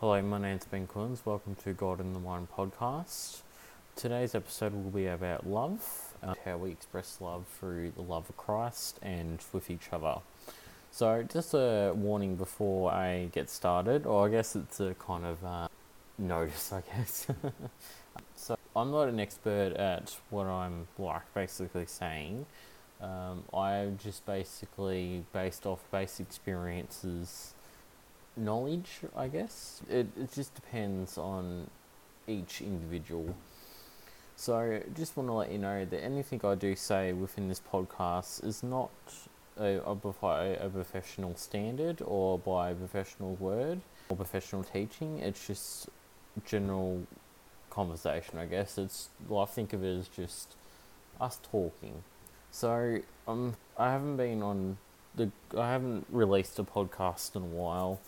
Hello, my name's Ben Quins. Welcome to God in the Wine podcast. Today's episode will be about love, how we express love through the love of Christ and with each other. So just a warning before I get started, or I guess it's a kind of notice, I guess. So I'm not an expert at what I'm like basically saying. I just basically, based off base experiences, knowledge, I guess. It just depends on each individual. So just want to let you know that anything I do say within this podcast is not by a professional standard or by a professional word or professional teaching. It's just general conversation, I guess. I think of it as just us talking. So I haven't released a podcast in a while.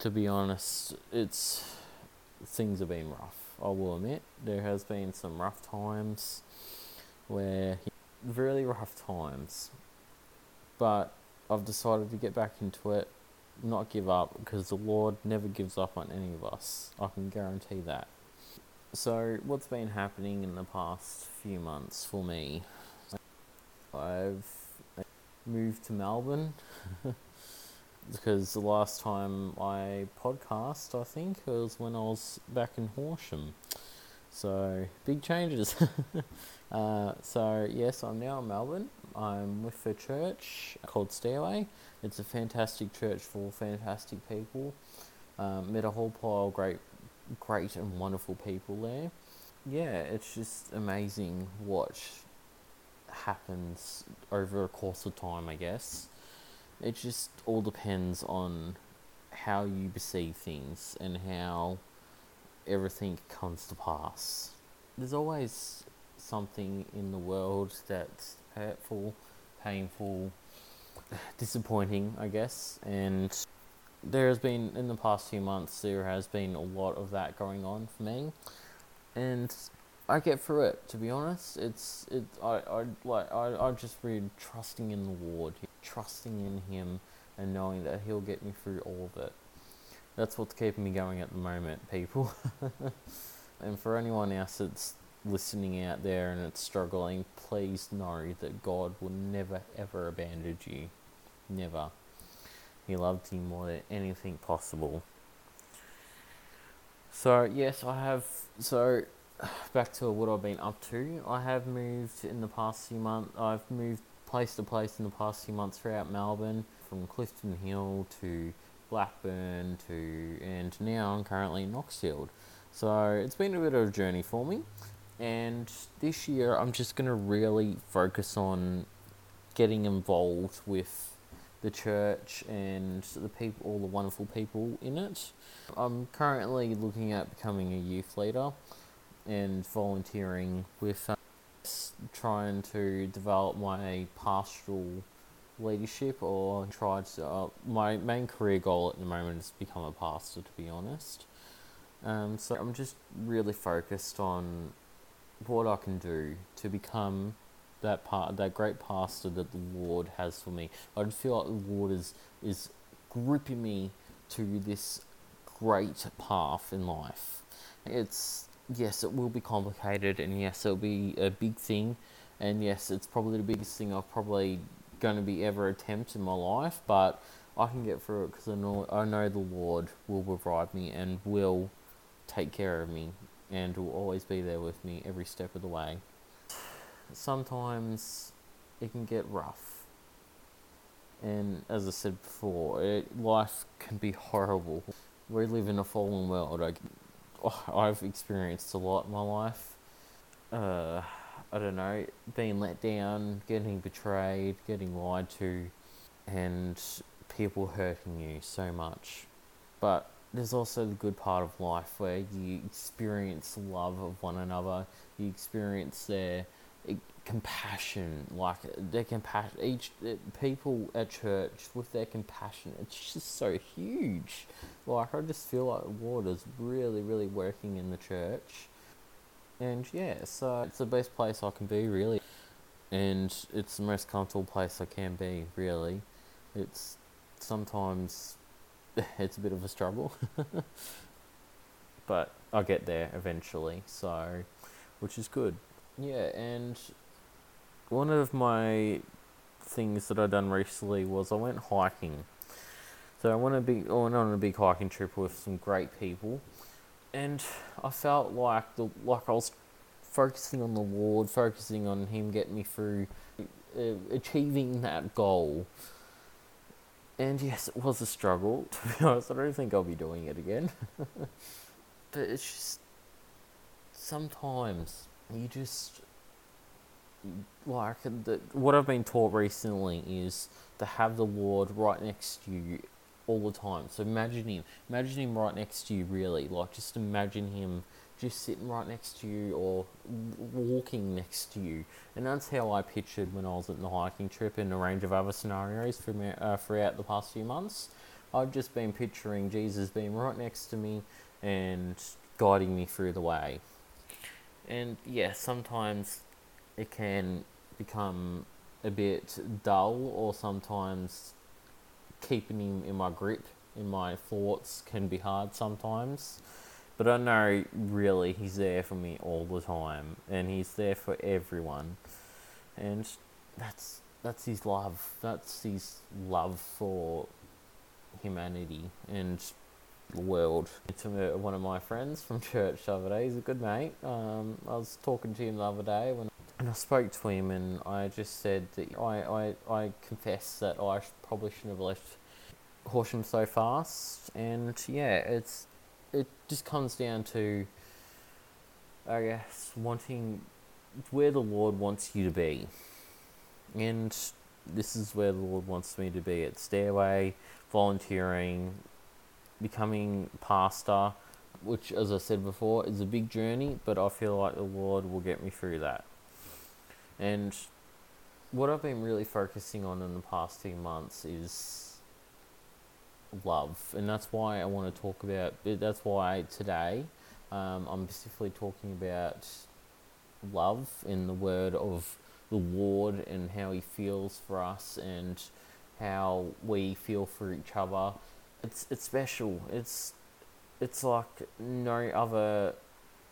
To be honest, things have been rough, I will admit. There has been some rough times, really rough times. But I've decided to get back into it, not give up, because the Lord never gives up on any of us. I can guarantee that. So what's been happening in the past few months for me? I've moved to Melbourne. Because the last time I podcast, I think, was when I was back in Horsham. So, big changes. Yes, I'm now in Melbourne. I'm with a church called Stairway. It's a fantastic church for fantastic people. Met a whole pile of great and wonderful people there. Yeah, it's just amazing what happens over a course of time, I guess. It just all depends on how you perceive things and how everything comes to pass. There's always something in the world that's hurtful, painful, disappointing, I guess. And in the past few months, there has been a lot of that going on for me. And I get through it, to be honest. I'm just really trusting in the Lord, trusting in Him, and knowing that He'll get me through all of it. That's what's keeping me going at the moment, people. And for anyone else that's listening out there and it's struggling, please know that God will never ever abandon you. Never. He loved you more than anything possible. So yes, back to what I've been up to. I have moved in the past few months. I've moved place to place in the past few months throughout Melbourne, from Clifton Hill to Blackburn and now I'm currently in Knoxfield. So it's been a bit of a journey for me. And this year I'm just going to really focus on getting involved with the church and the people, all the wonderful people in it. I'm currently looking at becoming a youth leader and volunteering with trying to develop my pastoral leadership, or try to my main career goal at the moment is to become a pastor, to be honest. So I'm just really focused on what I can do to become that great pastor that the Lord has for me. I feel like the Lord is gripping me to this great path in life. Yes, it will be complicated, and yes, it'll be a big thing, and yes, it's probably the biggest thing I'm probably going to be ever attempt in my life, but I can get through it because I know the Lord will provide me and will take care of me and will always be there with me every step of the way. Sometimes it can get rough, and as I said before, life can be horrible. We live in a fallen world. I've experienced a lot in my life. I don't know, being let down, getting betrayed, getting lied to, and people hurting you so much. But there's also the good part of life where you experience love of one another. You experience their compassion, people at church with their compassion. It's just so huge. I just feel like the Lord is really, really working in the church. And yeah, so it's the best place I can be, really. And it's the most comfortable place I can be, really. It's sometimes, it's a bit of a struggle. but I'll get there eventually, so, which is good. Yeah, and one of my things that I've done recently was I went hiking. So I went on a big hiking trip with some great people, and I felt like I was focusing on the Lord, focusing on Him getting me through achieving that goal. And yes, it was a struggle, to be honest. I don't think I'll be doing it again. But it's just, sometimes you just, like, what I've been taught recently is to have the Lord right next to you all the time. So imagine Him right next to you, really. Like, just imagine Him just sitting right next to you or walking next to you. And that's how I pictured when I was on the hiking trip and a range of other scenarios throughout the past few months. I've just been picturing Jesus being right next to me and guiding me through the way. And yeah, sometimes it can become a bit dull, or sometimes keeping Him in my grip, in my thoughts, can be hard sometimes. But I know, really, He's there for me all the time, and He's there for everyone. And that's His love. That's His love for humanity and the world. To one of my friends from church the other day, he's a good mate. I was talking to him the other day when I spoke to him, and I just said that I confess that I probably shouldn't have left Horsham so fast. And yeah, it just comes down to, I guess, wanting where the Lord wants you to be. And this is where the Lord wants me to be, at Stairway, volunteering, becoming pastor, which, as I said before, is a big journey, but I feel like the Lord will get me through that. And what I've been really focusing on in the past 2 months is love, and that's why I want to talk about. That's why today, I'm specifically talking about love in the word of the Lord and how He feels for us and how we feel for each other. It's special. It's like no other.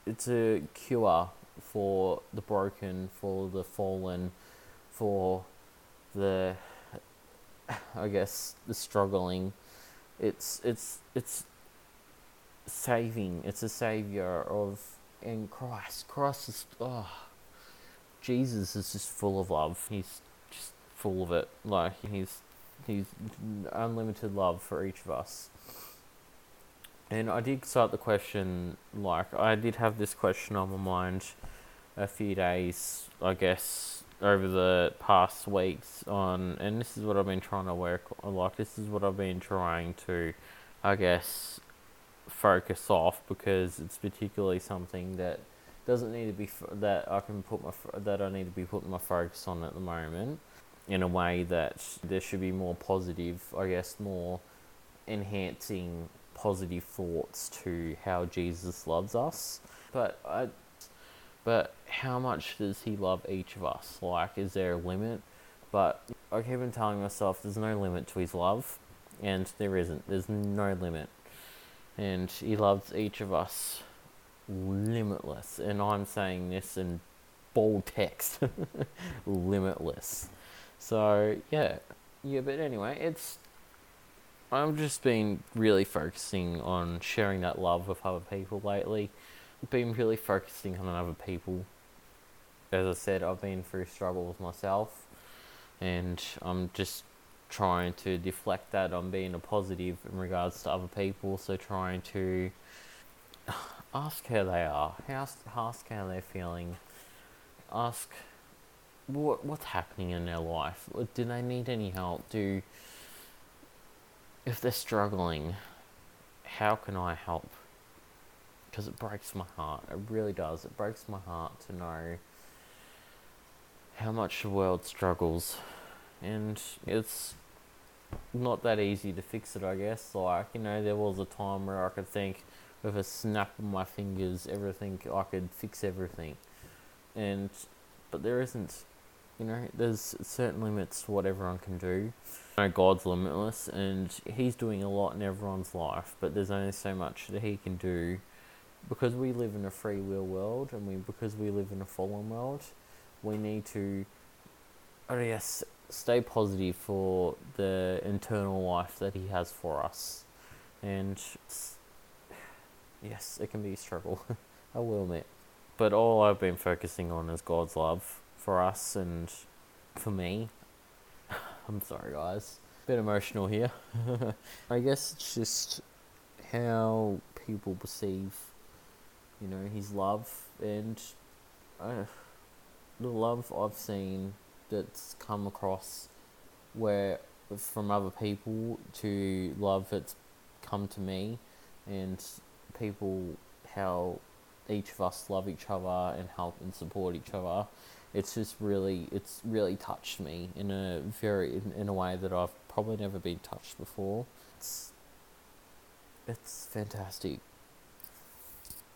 It's a cure for the broken, for the fallen, for the, I guess, the struggling. It's saving. It's a savior of, and Christ. Christ is, Jesus is just full of love. He's just full of it. Like, he's unlimited love for each of us. And I did start the question, like, I did have this question on my mind a few days, I guess, over the past weeks on, and this is what I've been trying to work on, like, this is what I've been trying to, I guess, focus off, because it's particularly something that doesn't need to be, that I need to be putting my focus on at the moment, in a way that there should be more positive, I guess, more enhancing positive thoughts to how Jesus loves us. But how much does He love each of us? Like, is there a limit? But I keep on telling myself there's no limit to His love, and there isn't. There's no limit. And He loves each of us limitless. And I'm saying this in bold text. Limitless. So, yeah. Yeah, but anyway, I've just been really focusing on sharing that love with other people lately. Been really focusing on other people. As I said, I've been through struggle with myself, and I'm just trying to deflect that on being a positive in regards to other people. So trying to ask how they are, ask how they're feeling, ask what's happening in their life. Do they need any help? If they're struggling, how can I help? Because it breaks my heart. It really does. It breaks my heart to know how much the world struggles. And it's not that easy to fix it, I guess. Like, you know, there was a time where I could think, with a snap of my fingers, I could fix everything. But there isn't. You know, there's certain limits to what everyone can do. You know, God's limitless, and He's doing a lot in everyone's life, but there's only so much that He can do because we live in a free will world, and because we live in a fallen world, we need to, stay positive for the internal life that he has for us. And yes, it can be a struggle, I will admit. But all I've been focusing on is God's love for us and for me. I'm sorry, guys. Bit emotional here. I guess it's just how people perceive, his love, and the love I've seen that's come across where from other people to love that's come to me, and people, how each of us love each other and help and support each other. It's really touched me in a way that I've probably never been touched before. It's fantastic.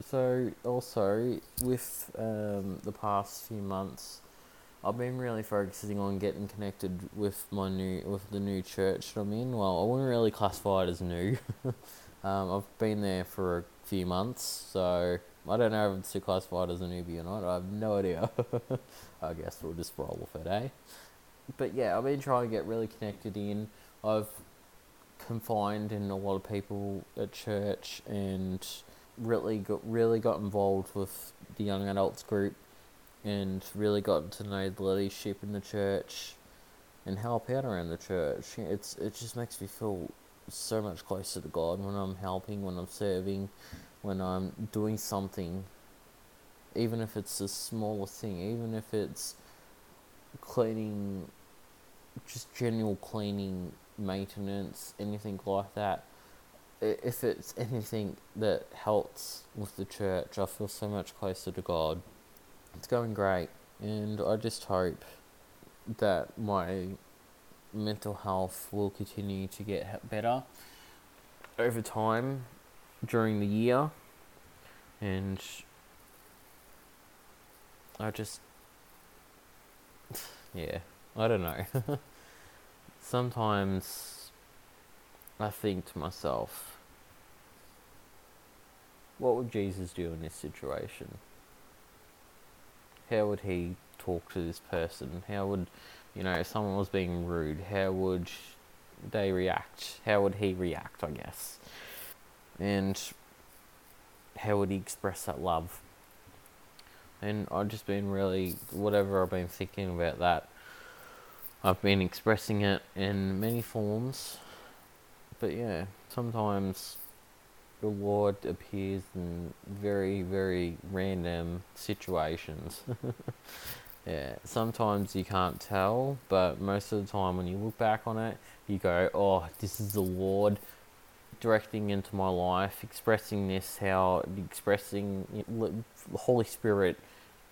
So also with the past few months, I've been really focusing on getting connected with the new church that I'm in. Well, I wouldn't really classify it as new. I've been there for a few months, so I don't know if it's classified as a newbie or not. I have no idea. I guess we'll just roll with it, eh? But yeah, I've been trying to get really connected in. I've confined in a lot of people at church and really got involved with the young adults group, and really got to know the leadership in the church and help out around the church. It just makes me feel so much closer to God when I'm helping, when I'm serving, when I'm doing something, even if it's the smallest thing, even if it's cleaning, just general cleaning, maintenance, anything like that. If it's anything that helps with the church, I feel so much closer to God. It's going great, and I just hope that my mental health will continue to get better over time during the year, and I don't know. Sometimes I think to myself, what would Jesus do in this situation? How would he talk to this person? How would, if someone was being rude, how would they react? How would he react, I guess? And how would he express that love? And I've just been really, whatever I've been thinking about that, I've been expressing it in many forms. But yeah, sometimes the Lord appears in very, very random situations. Yeah, sometimes you can't tell, but most of the time when you look back on it, you go, oh, this is the Lord directing into my life, expressing the Holy Spirit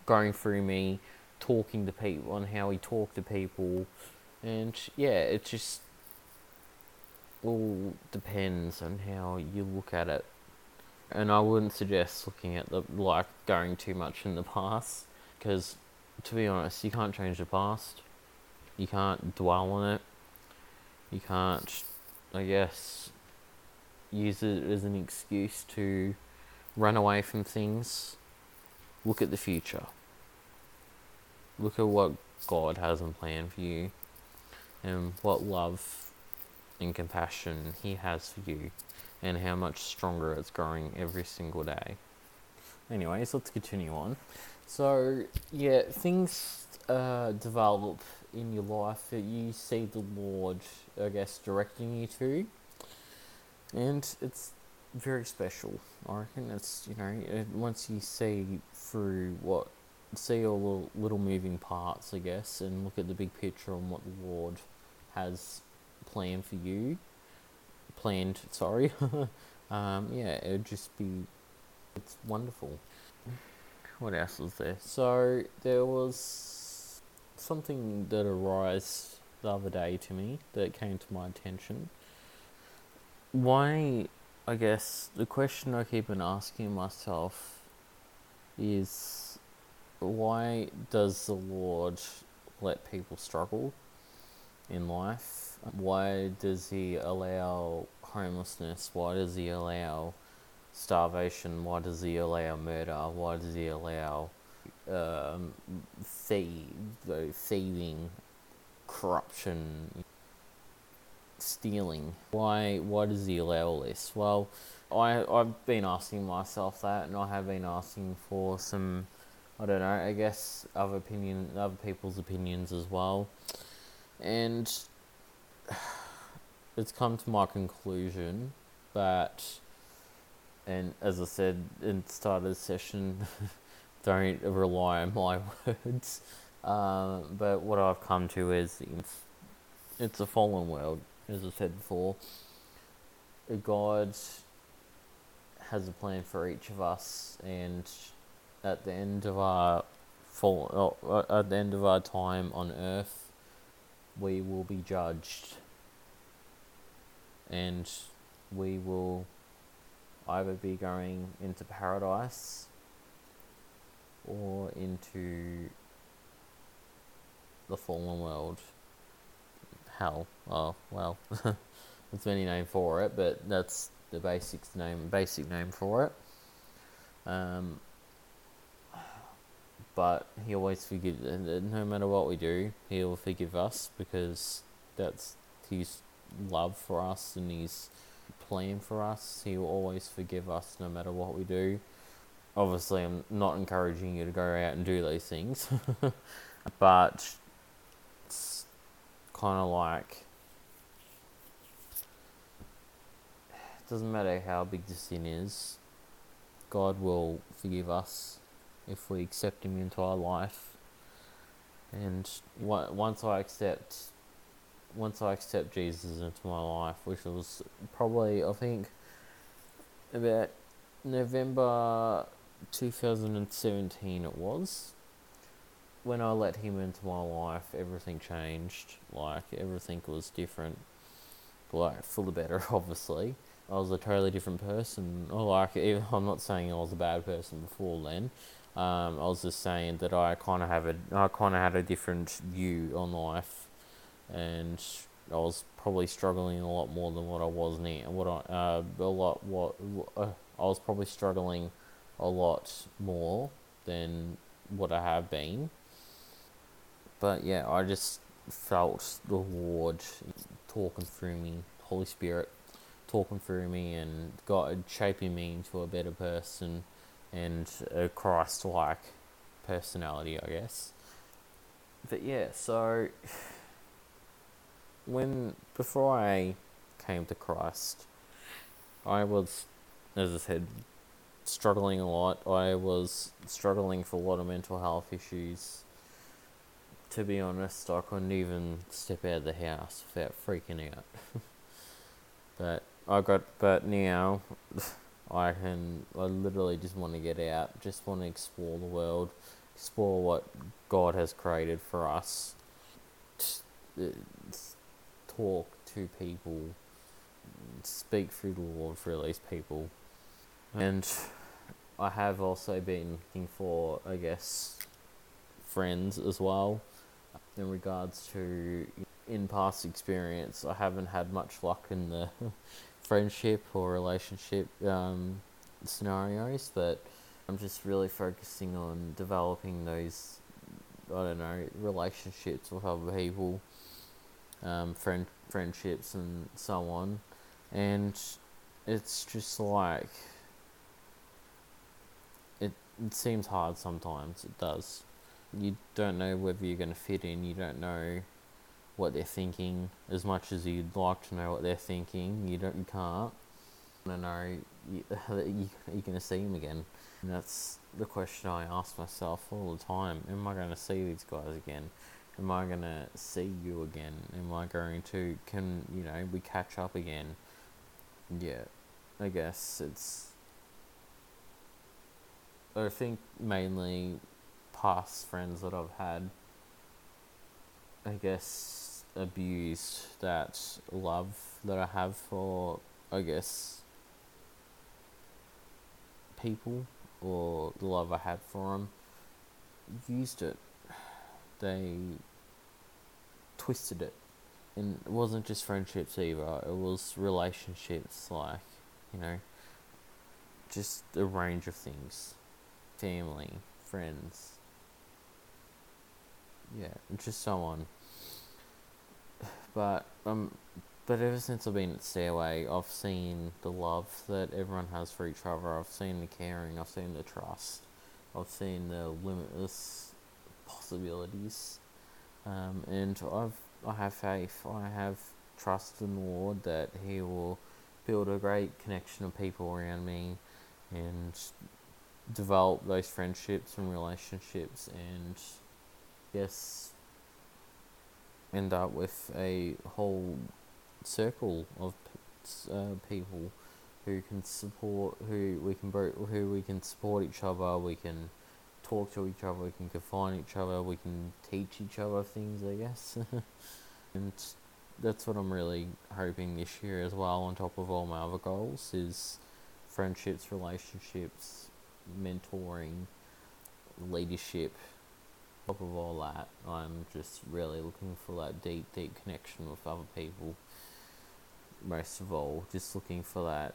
going through me, talking to people, on how he talked to people. And yeah, it just all depends on how you look at it. And I wouldn't suggest looking at going too much in the past, because to be honest, you can't change the past. You can't dwell on it. You can't, use it as an excuse to run away from things. Look at the future. Look at what God has in plan for you, and what love and compassion he has for you, and how much stronger it's growing every single day. Anyways, let's continue on. So yeah, things develop in your life that you see the Lord, directing you to. And it's very special, I reckon. It's, once you see through see all the little moving parts, and look at the big picture on what the Lord has planned, it would just be, it's wonderful. What else was there? So, there was something that arose the other day to me that came to my attention. Why, the question I keep on asking myself is, why does the Lord let people struggle in life? Why does he allow homelessness? Why does he allow starvation? Why does he allow murder? Why does he allow thieving, corruption, stealing? Why does he allow all this? Well, I've been asking myself that, and I have been asking for some, I don't know, I guess other people's opinions as well. And it's come to my conclusion that, and as I said in the start of the session, don't rely on my words, but what I've come to is it's a fallen world, as I said before. God has a plan for each of us, and at the end of our time on earth, we will be judged, and we will either be going into paradise or into the fallen world, hell. Oh well, there's many names for it, but that's the basic name for it. But he always forgives, no matter what we do, he'll forgive us, because that's his love for us and his plan for us. He will always forgive us no matter what we do. Obviously, I'm not encouraging you to go out and do these things, but it's kind of like, it doesn't matter how big the sin is, God will forgive us if we accept him into our life. And once I accept Jesus into my life, which was probably, I think, about November 2017 it was, when I let him into my life, everything changed. Like, everything was different. Like, for the better, obviously. I was a totally different person. Like, even, I'm not saying I was a bad person before then. I was just saying that I kind of had a different view on life, and I was probably struggling a lot more than what I was now. I was probably struggling a lot more than what I have been. But yeah, I just felt the Lord talking through me, Holy Spirit talking through me, and God shaping me into a better person, and a Christ-like personality, I guess. But yeah, so before I came to Christ, I was, as I said, struggling a lot. I was struggling for a lot of mental health issues. To be honest, I couldn't even step out of the house without freaking out. But now I literally just want to get out, just want to explore the world, explore what God has created for us, talk to people, speak through the Lord through these people. And I have also been looking for, I guess, friends as well. In regards to, in past experience, I haven't had much luck in the friendship or relationship scenarios, but I'm just really focusing on developing those, I don't know, relationships with other people, friendships and so on. And it's just like, it seems hard sometimes, it does. You don't know whether you're going to fit in, you don't know what they're thinking, as much as you'd like to know what they're thinking, you can't. I don't know, you're going to see them again. And that's the question I ask myself all the time. Am I going to see these guys again? Am I going to see you again? Can we catch up again? Yeah, I guess I think mainly past friends that I've had, I guess, abused that love that I have for, I guess, people, or the love I had for them, used it. They twisted it. And it wasn't just friendships either, it was relationships, like, just a range of things. Family, friends. Yeah, just so on. But ever since I've been at Stairway, I've seen the love that everyone has for each other. I've seen the caring. I've seen the trust. I've seen the limitless possibilities. And I have faith. I have trust in the Lord that He will build a great connection of people around me and develop those friendships and relationships and, yes, end up with a whole circle of people who can support, who we can support each other, we can talk to each other, we can confine each other, we can teach each other things, I guess. And that's what I'm really hoping this year as well, on top of all my other goals, is friendships, relationships, mentoring, leadership. On top of all that, I'm just really looking for that deep connection with other people. Most of all, just looking for that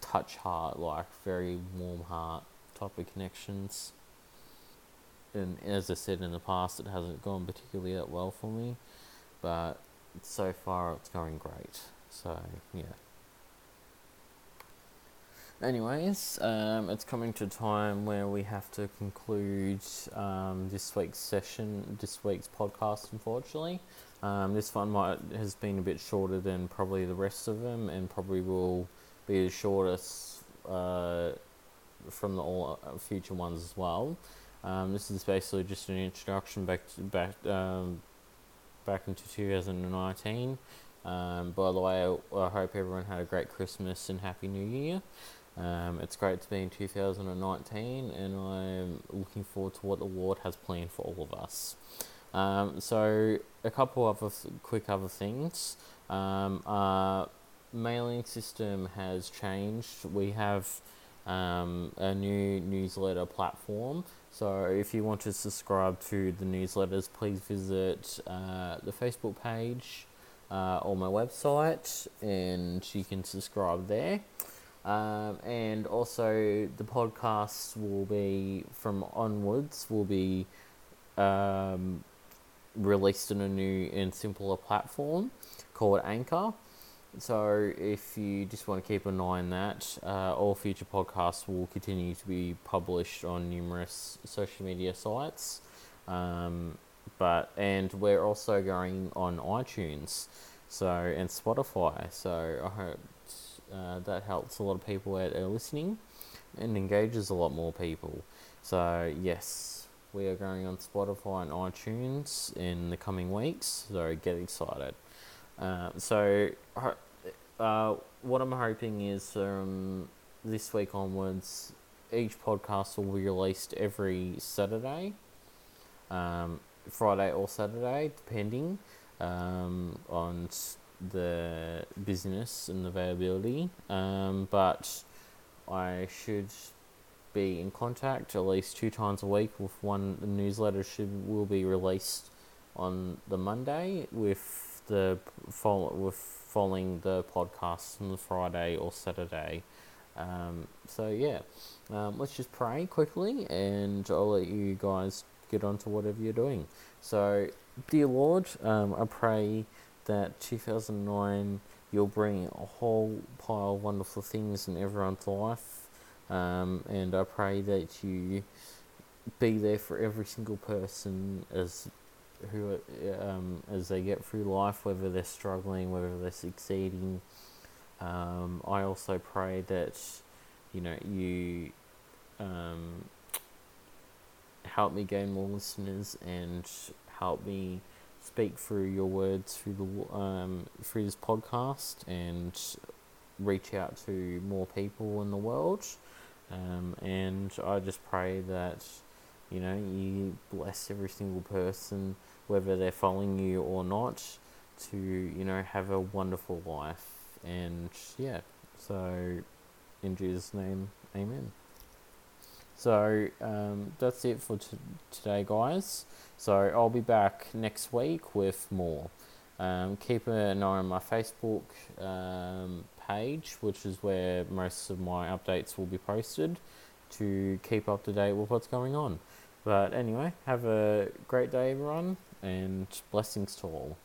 touch heart, like very warm heart type of connections. And as I said in the past, it hasn't gone particularly that well for me, but so far it's going great. So yeah. Anyways, it's coming to a time where we have to conclude this week's podcast, unfortunately. This one has been a bit shorter than probably the rest of them, and probably will be the shortest from the all future ones as well. This is basically just an introduction back into 2019. By the way, I hope everyone had a great Christmas and Happy New Year. It's great to be in 2019, and I'm looking forward to what the Lord has planned for all of us. So a couple of quick other things. Our mailing system has changed. We have a new newsletter platform. So if you want to subscribe to the newsletters, please visit the Facebook page or my website, and you can subscribe there. And also the podcasts will be, from onwards, will be released in a new and simpler platform called Anchor. So if you just want to keep an eye on that, all future podcasts will continue to be published on numerous social media sites. And we're also going on iTunes, and Spotify. So I hope that helps a lot of people that are listening and engages a lot more people. So yes, we are going on Spotify and iTunes in the coming weeks, so get excited. What I'm hoping is from this week onwards, each podcast will be released every Saturday, Friday or Saturday, depending on the business and availability, but I should be in contact at least 2 times a week with one. The newsletter will be released on the Monday, with the following the podcast on the Friday or Saturday. Let's just pray quickly, and I'll let you guys get on to whatever you're doing. So, dear Lord, I pray that 2009 you'll bring a whole pile of wonderful things in everyone's life, and I pray that you be there for every single person as they get through life, whether they're struggling, whether they're succeeding. I also pray that you help me gain more listeners, and help me speak through your words through this podcast, and reach out to more people in the world. And I just pray that you bless every single person, whether they're following you or not, to have a wonderful life. And yeah, so in Jesus' name, amen. So that's it for today, guys. So I'll be back next week with more. Keep an eye on my Facebook page, which is where most of my updates will be posted, to keep up to date with what's going on. But anyway, have a great day, everyone, and blessings to all.